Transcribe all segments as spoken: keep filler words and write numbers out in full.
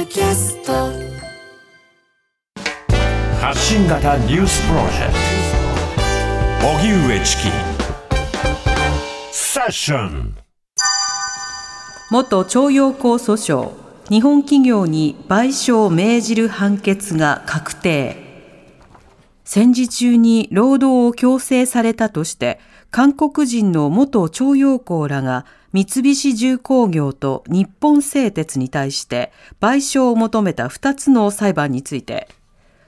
ドキャスト」発信型ニュースプロジェクト荻上チキセッション。元徴用工訴訟、日本企業に賠償を命じる判決が確定。戦時中に労働を強制されたとして、韓国人の元徴用工らが三菱重工業と日本製鉄に対して賠償を求めたふたつの裁判について、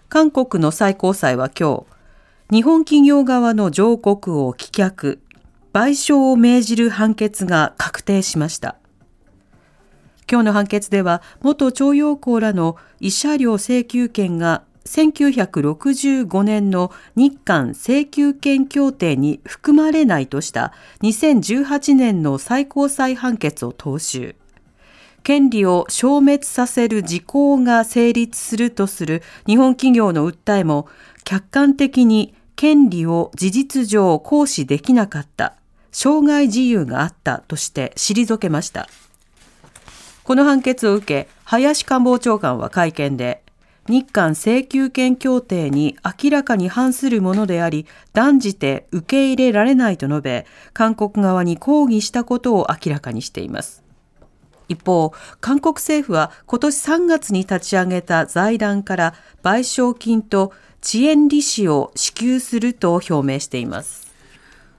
韓国の最高裁は今日、日本企業側の上告を棄却、賠償を命じる判決が確定しました。今日の判決では、元徴用工らの慰謝料請求権がせんきゅうひゃくろくじゅうごねんの日韓請求権協定に含まれないとしたにせんじゅうはちねんの最高裁判決を踏襲。権利を消滅させる時効が成立するとする日本企業の訴えも、客観的に権利を事実上行使できなかった、障害事由があったとして退けました。この判決を受け、林官房長官は会見で、日韓請求権協定に明らかに反するものであり、断じて受け入れられないと述べ、韓国側に抗議したことを明らかにしています。一方、韓国政府は今年さんがつに立ち上げた財団から賠償金と遅延利子を支給すると表明しています。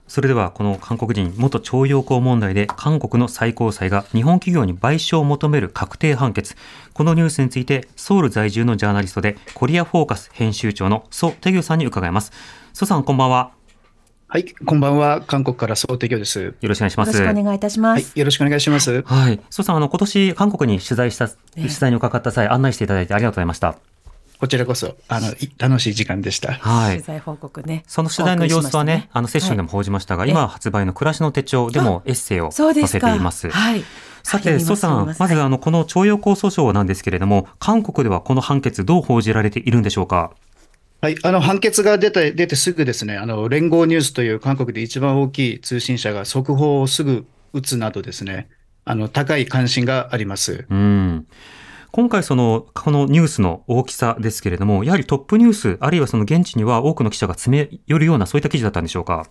それではこの韓国人元徴用工問題で韓国の最高裁が日本企業に賠償を求める確定判決、このニュースについてソウル在住のジャーナリストでコリアフォーカス編集長のソ・テギョさんに伺います。ソさん、こんばんは。はい、こんばんは。韓国からソ・テギョです。よろしくお願いします。よろしくお願いいたします。はい、よろしくお願いします。はい、ソさん、あの今年韓国に取材した取材に伺った際、案内していただいてありがとうございました。こちらこそあの楽しい時間でした。はい、取材報告ね。その取材の様子は ね, ねあのセッションでも報じましたが、はい、今発売の暮らしの手帳でもエッセイを載せています。はい、さて、はい、蘇さん、 ま, まずあのこの徴用工訴訟なんですけれども、韓国ではこの判決どう報じられているんでしょうか。はい、あの判決が出 て, 出てすぐですね、あの連合ニュースという韓国で一番大きい通信社が速報をすぐ打つなどですね、あの高い関心があります。うん、今回そのこのニュースの大きさですけれども、やはりトップニュース、あるいはその現地には多くの記者が詰め寄るような、そういった記事だったんでしょうか。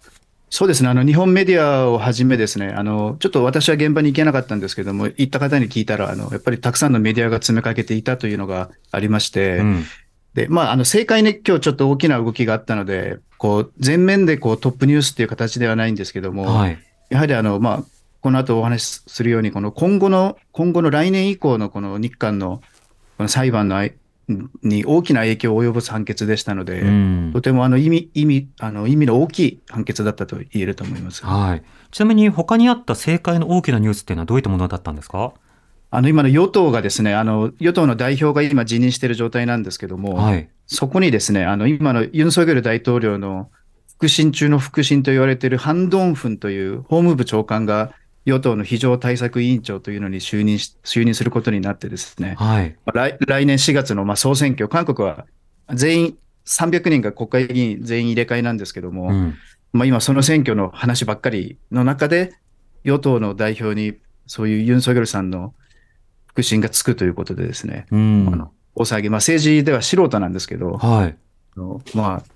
そうですね、あの日本メディアをはじめですね、あのちょっと私は現場に行けなかったんですけども、行った方に聞いたら、あのやっぱりたくさんのメディアが詰めかけていたというのがありまして、うん、でまあ、あの政界ね、今日ちょっと大きな動きがあったので、こう全面でこうトップニュースという形ではないんですけども、はい、やはりあのまあこの後お話しするように、この今後の、今後の来年以降のこの日韓のこの裁判のに大きな影響を及ぼす判決でしたので、うん、とてもあの意味、意味、あの意味の大きい判決だったと言えると思います。はい、ちなみに他にあった政界の大きなニュースっていうのはどういったものだったんですか。あの今の与党がですね、あの与党の代表が今辞任している状態なんですけども、はい、そこにですね、あの今のユン・ソギョル大統領の腹心中の腹心と言われているハン・ドンフンという法務部長官が与党の非常対策委員長というのに就任し、就任することになってですね、はい、来, 来年しがつのまあ総選挙、韓国は全員さんびゃくにんが国会議員全員入れ替えなんですけども、うん、まあ、今その選挙の話ばっかりの中で、与党の代表にそういうユン・ソギョルさんの腹心がつくということでですね、うん、あの大騒ぎ、まあ、政治では素人なんですけど、はい、あのまあ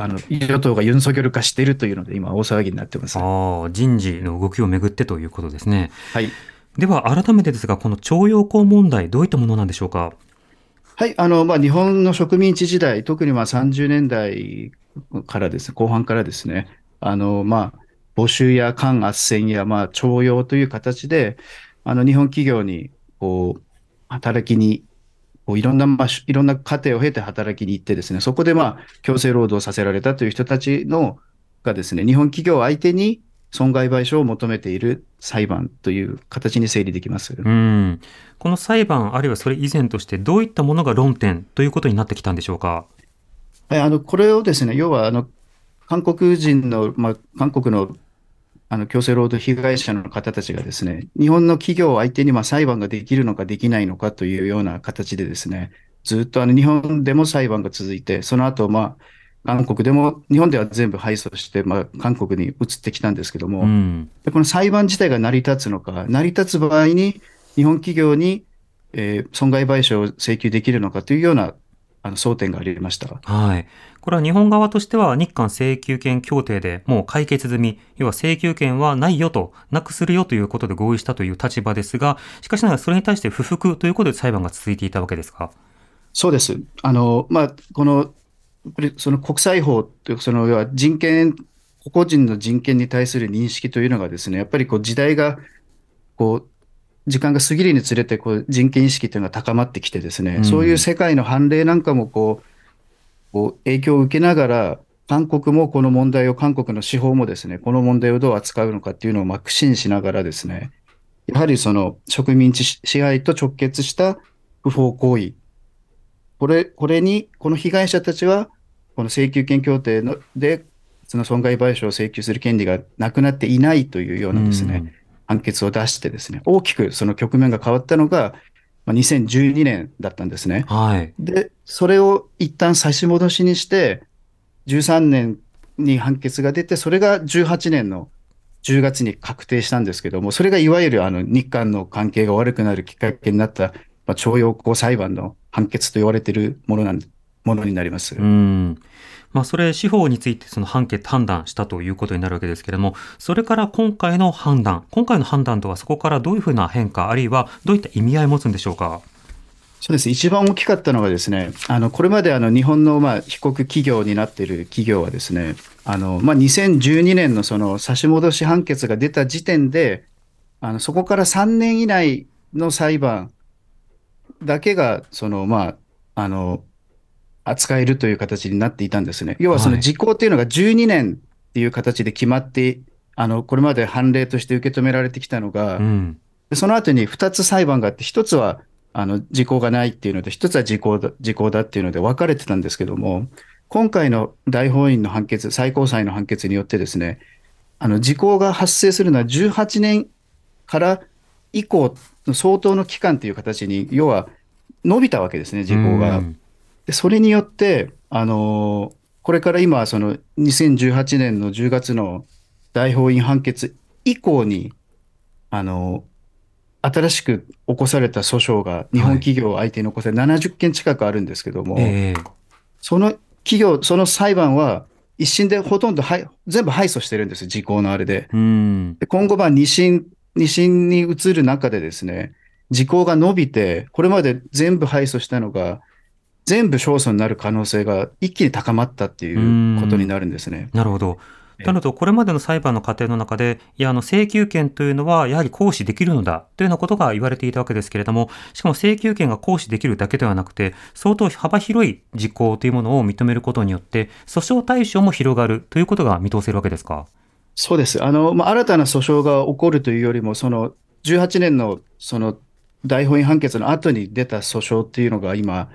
あの与党がユン・ソギョル化しているというので、今大騒ぎになってます。あ、人事の動きをめぐってということですね。はい、では改めてですが、この徴用工問題、どういったものなんでしょうか。はい、あのまあ、日本の植民地時代、特にまあさんじゅうねんだいからです、ね、後半からですね、あのまあ募集や官圧旋やまあ徴用という形で、あの日本企業にこう働きにいろんな、まあ、いろんな過程を経て働きに行ってですね、そこでまあ強制労働させられたという人たちのがですね、日本企業相手に損害賠償を求めている裁判という形に整理できます。うん、この裁判、あるいはそれ以前として、どういったものが論点ということになってきたんでしょうか。あのこれをですね、要はあの韓国人の、まあ、韓国のあの強制労働被害者の方たちがですね、日本の企業を相手にまあ裁判ができるのかできないのかというような形でですね、ずっとあの日本でも裁判が続いて、その後まあ韓国でも、日本では全部敗訴してまあ韓国に移ってきたんですけども、うん、この裁判自体が成り立つのか、成り立つ場合に日本企業にえー損害賠償を請求できるのかというようなあの争点がありました。はい。これは日本側としては日韓請求権協定でもう解決済み、要は請求権はないよと、なくするよということで合意したという立場ですが、しかしながらそれに対して不服ということで裁判が続いていたわけですか。そうです。あの、まあ、この、その国際法という、その要は人権、個々人の人権に対する認識というのがですね、やっぱりこう時代がこう、時間が過ぎるにつれてこう人権意識というのが高まってきてですね、うん、そういう世界の判例なんかもこう、こう影響を受けながら、韓国もこの問題を、韓国の司法もですね、この問題をどう扱うのかっていうのをま苦心しながらですね、やはりその植民地支配と直結した不法行為、これ、これに、この被害者たちは、この請求権協定ので、その損害賠償を請求する権利がなくなっていないというようなですね、うん、判決を出してですね、大きくその局面が変わったのがにせんじゅうにねんだったんですね。はい。で、それを一旦差し戻しにして、じゅうさんねんに判決が出て、それがじゅうはちねんのじゅうがつに確定したんですけども、それがいわゆるあの日韓の関係が悪くなるきっかけになった、まあ、徴用工裁判の判決と言われているものなんです。ものになります。うん。まあ、それ司法についてその判決判断したということになるわけですけれども、それから今回の判断、今回の判断とはそこからどういうふうな変化あるいはどういった意味合いを持つんでしょうか。そうです。一番大きかったのがですね、あのこれまであの日本のまあ被告企業になっている企業はですね、あのまあにせんじゅうにねんのその差し戻し判決が出た時点で、あのそこからさんねん以内の裁判だけがそのまああの扱えるという形になっていたんですね。要はその時効というのがじゅうにねんっていう形で決まって、はい、あのこれまで判例として受け止められてきたのが、うん、その後にふたつ裁判があって、ひとつはあの時効がないっていうので、ひとつは時効だ、時効だっていうので分かれてたんですけども、今回の大法院の判決、最高裁の判決によってですね、あの時効が発生するのはじゅうはちねんから以降の相当の期間という形に、要は伸びたわけですね、時効が。うん、それによって、あのー、これから今、そのにせんじゅうはちねんのじゅうがつの大法院判決以降に、あのー、新しく起こされた訴訟が、日本企業を相手に起こされたななじゅっけん近くあるんですけども、はい、えー、その企業、その裁判は、一審でほとんどはい全部敗訴してるんですよ、時効のあれで。うんで今後、二審、二審に移る中でですね、時効が伸びて、これまで全部敗訴したのが、全部勝訴になる可能性が一気に高まったっていうことになるんですね。なるほど。となると、これまでの裁判の過程の中で、いや、あの請求権というのはやはり行使できるのだというようなことが言われていたわけですけれども、しかも請求権が行使できるだけではなくて、相当幅広い時効というものを認めることによって訴訟対象も広がるということが見通せるわけですか。そうです。あの、まあ、新たな訴訟が起こるというよりも、そのじゅうはちねんのその大法院判決の後に出た訴訟っていうのが今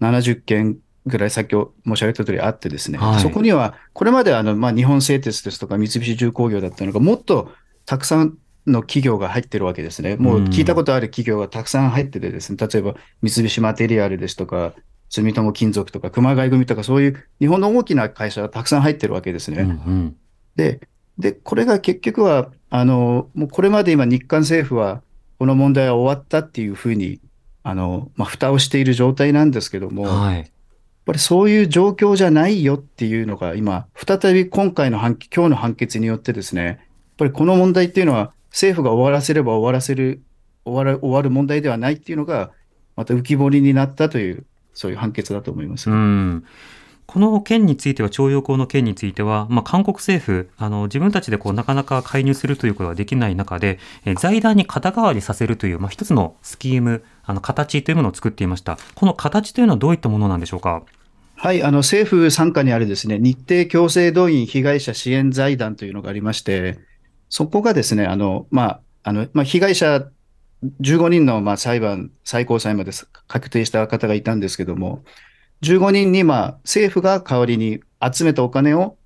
ななじゅっけんぐらい先を申し上げた通りあってですね、はい、そこにはこれまであの、まあ、日本製鉄ですとか三菱重工業だったのがもっとたくさんの企業が入ってるわけですね。もう聞いたことある企業がたくさん入っててですね、例えば三菱マテリアルですとか住友金属とか熊谷組とか、そういう日本の大きな会社がたくさん入ってるわけですね、うんうん、で、でこれが結局はあのもうこれまで今日韓政府はこの問題は終わったっていうふうにあのまあ、蓋をしている状態なんですけども、はい、やっぱりそういう状況じゃないよっていうのが今再び今回の判決、今日の判決によってですね、やっぱりこの問題っていうのは政府が終わらせれば終わらせる終わる、終わる問題ではないっていうのがまた浮き彫りになったという、そういう判決だと思います。うん、この件については、徴用工の件については、まあ、韓国政府、あの自分たちでこうなかなか介入するということができない中で、え財団に肩代わりさせるという、まあ、一つのスキーム、あの形というものを作っていました。この形というのはどういったものなんでしょうか。はい、あの政府傘下にあるですね、日程強制動員被害者支援財団というのがありまして、そこがですね、あのまああのまあ、被害者じゅうごにんのまあ裁判、最高裁まで確定した方がいたんですけども、じゅうごにんに、まあ、政府が代わりに集めたお金を、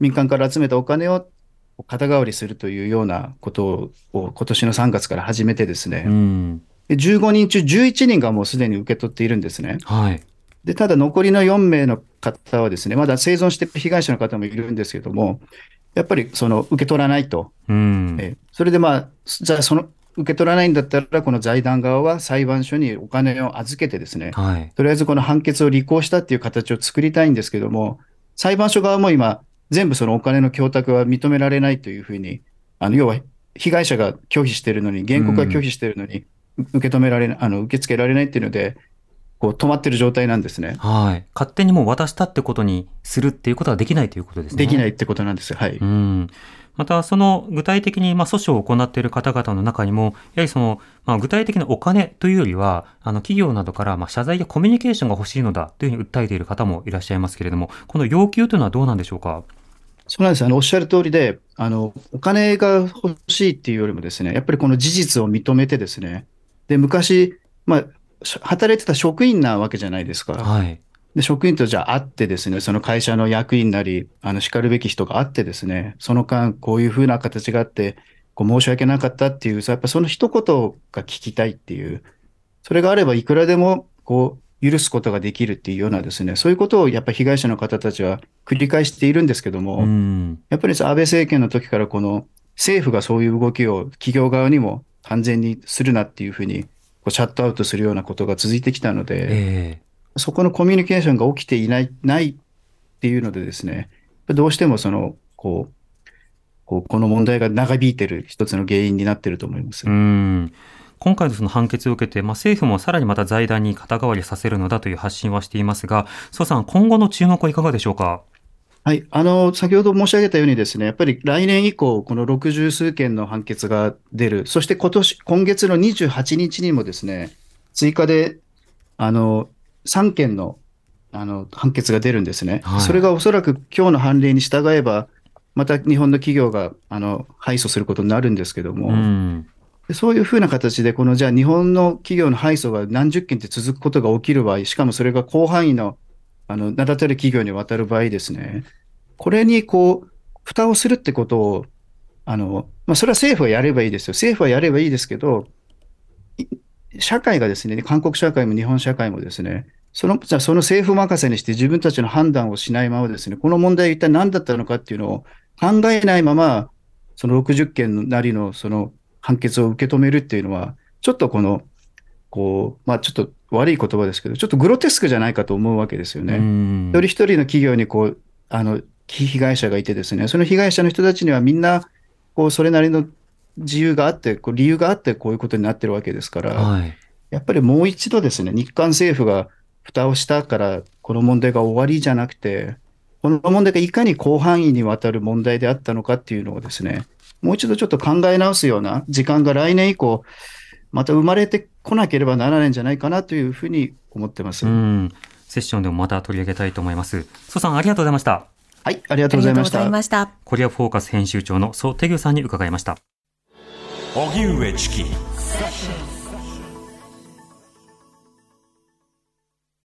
民間から集めたお金を肩代わりするというようなことを今年のさんがつから始めてですね、うん、でじゅうごにん中じゅういちにんがもうすでに受け取っているんですね、はい、でただ残りのよんめいの方はですね、まだ生存している被害者の方もいるんですけども、やっぱりその受け取らないと、うん、えそれでまあじゃあその受け取らないんだったら、この財団側は裁判所にお金を預けてですね、はい、とりあえずこの判決を履行したっていう形を作りたいんですけども、裁判所側も今全部そのお金の供託は認められないというふうに、あの要は被害者が拒否しているのに、原告が拒否しているのに受け止められない、あの受け付けられないっていうので、こう止まってる状態なんですね。はい。勝手にもう渡したってことにするっていうことはできないということですね。できないってことなんですよ。はい。うん。またその具体的にまあ訴訟を行っている方々の中にも、やはりそのまあ具体的なお金というよりは、あの企業などからまあ謝罪やコミュニケーションが欲しいのだというふうに訴えている方もいらっしゃいますけれども、この要求というのはどうなんでしょうか。そうなんです。あのおっしゃる通りで、あのお金が欲しいっていうよりもですね、やっぱりこの事実を認めてですね、で昔まあ働いてた職員なわけじゃないですか。はい。で職員とじゃあ会ってですね、その会社の役員なり、あの叱るべき人があってですね、その間こういうふうな形があって、こう申し訳なかったっていう、やっぱその一言が聞きたいっていう、それがあればいくらでもこう許すことができるっていうようなですね、そういうことをやっぱり被害者の方たちは繰り返しているんですけども、うん、やっぱり安倍政権の時からこの政府がそういう動きを企業側にも完全にするなっていうふうにこうシャットアウトするようなことが続いてきたので、えーそこのコミュニケーションが起きていない、ないっていうのでですね、どうしてもそのこうこうこの問題が長引いている一つの原因になっていると思います。うーん、今回のその判決を受けて、まあ、政府もさらにまた財団に肩代わりさせるのだという発信はしていますが、蘇さん、今後の注目はいかがでしょうか。はい、あの先ほど申し上げたようにですね、やっぱり来年以降このろくじゅうすうけんの判決が出る、そして 今年、今月のにじゅうはちにちにもですね、追加であのさんけん の, あの判決が出るんですね、はい、それがおそらく今日の判例に従えばまた日本の企業があの敗訴することになるんですけども、うん、そういうふうな形でこのじゃあ日本の企業の敗訴が何十件って続くことが起きる場合、しかもそれが広範囲 の, あの名だたる企業にわたる場合ですね、これにこう蓋をするってことをあの、まあ、それは政府はやればいいですよ。政府はやればいいですけど、社会がですね、韓国社会も日本社会もですね、その、じゃあその政府任せにして自分たちの判断をしないままですね、この問題一体何だったのかっていうのを考えないまま、そのろくじゅっけんなりのその判決を受け止めるっていうのは、ちょっとこの、こう、まあちょっと悪い言葉ですけど、ちょっとグロテスクじゃないかと思うわけですよね。一人一人の企業にこう、あの、被害者がいてですね、その被害者の人たちにはみんな、こう、それなりの自由があって、こう理由があってこういうことになってるわけですから、はい、やっぱりもう一度ですね、日韓政府が蓋をしたからこの問題が終わりじゃなくて、この問題がいかに広範囲にわたる問題であったのかっていうのをですね、もう一度ちょっと考え直すような時間が来年以降また生まれてこなければならないんじゃないかなというふうに思ってます。うん、セッションでもまた取り上げたいと思います。蘇さん、ありがとうございました。はい、ありがとうございました。コリアフォーカス編集長の蘇哲生さんに伺いました。荻上チキ